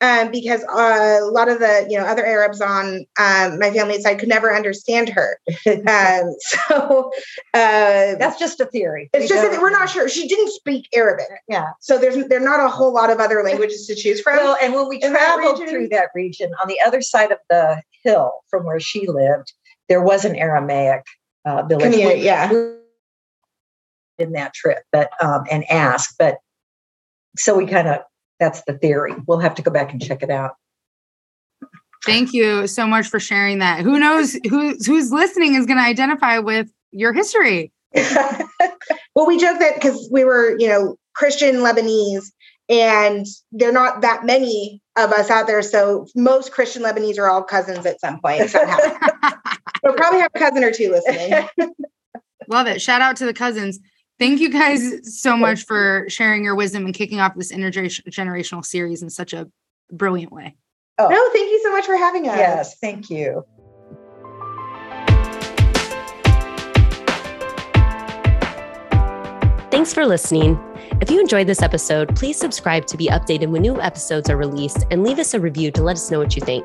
um, because uh, a lot of the, you know, other Arabs on um, my family's side could never understand her. Um, so uh, that's just a theory. It's we just a, we're not sure. She didn't speak Arabic. Yeah. So there's there are not a whole lot of other languages to choose from. Well, and when we traveled region, through that region, on the other side of the hill from where she lived, there was an Aramaic uh, village. Community, we, yeah. We in that trip, but um, and asked, but so we kind of. That's the theory. We'll have to go back and check it out. Thank you so much for sharing that. Who knows who's who's listening is going to identify with your history. Well, we joke that because we were, you know, Christian Lebanese, and there are not that many of us out there. So most Christian Lebanese are all cousins at some point. Somehow. We'll probably have a cousin or two listening. Love it. Shout out to the cousins. Thank you guys so much for sharing your wisdom and kicking off this intergenerational series in such a brilliant way. Oh, no, thank you so much for having us. Yes, thank you. Thanks for listening. If you enjoyed this episode, please subscribe to be updated when new episodes are released and leave us a review to let us know what you think.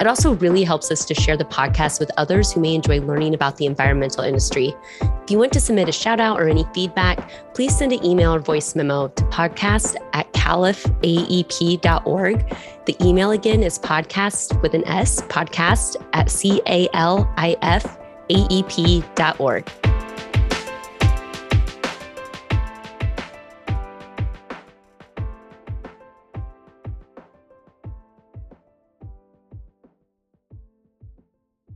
It also really helps us to share the podcast with others who may enjoy learning about the environmental industry. If you want to submit a shout out or any feedback, please send an email or voice memo to podcast at calif a e p dot org. The email again is podcast with an S, podcast at C A L I F A E P dot org.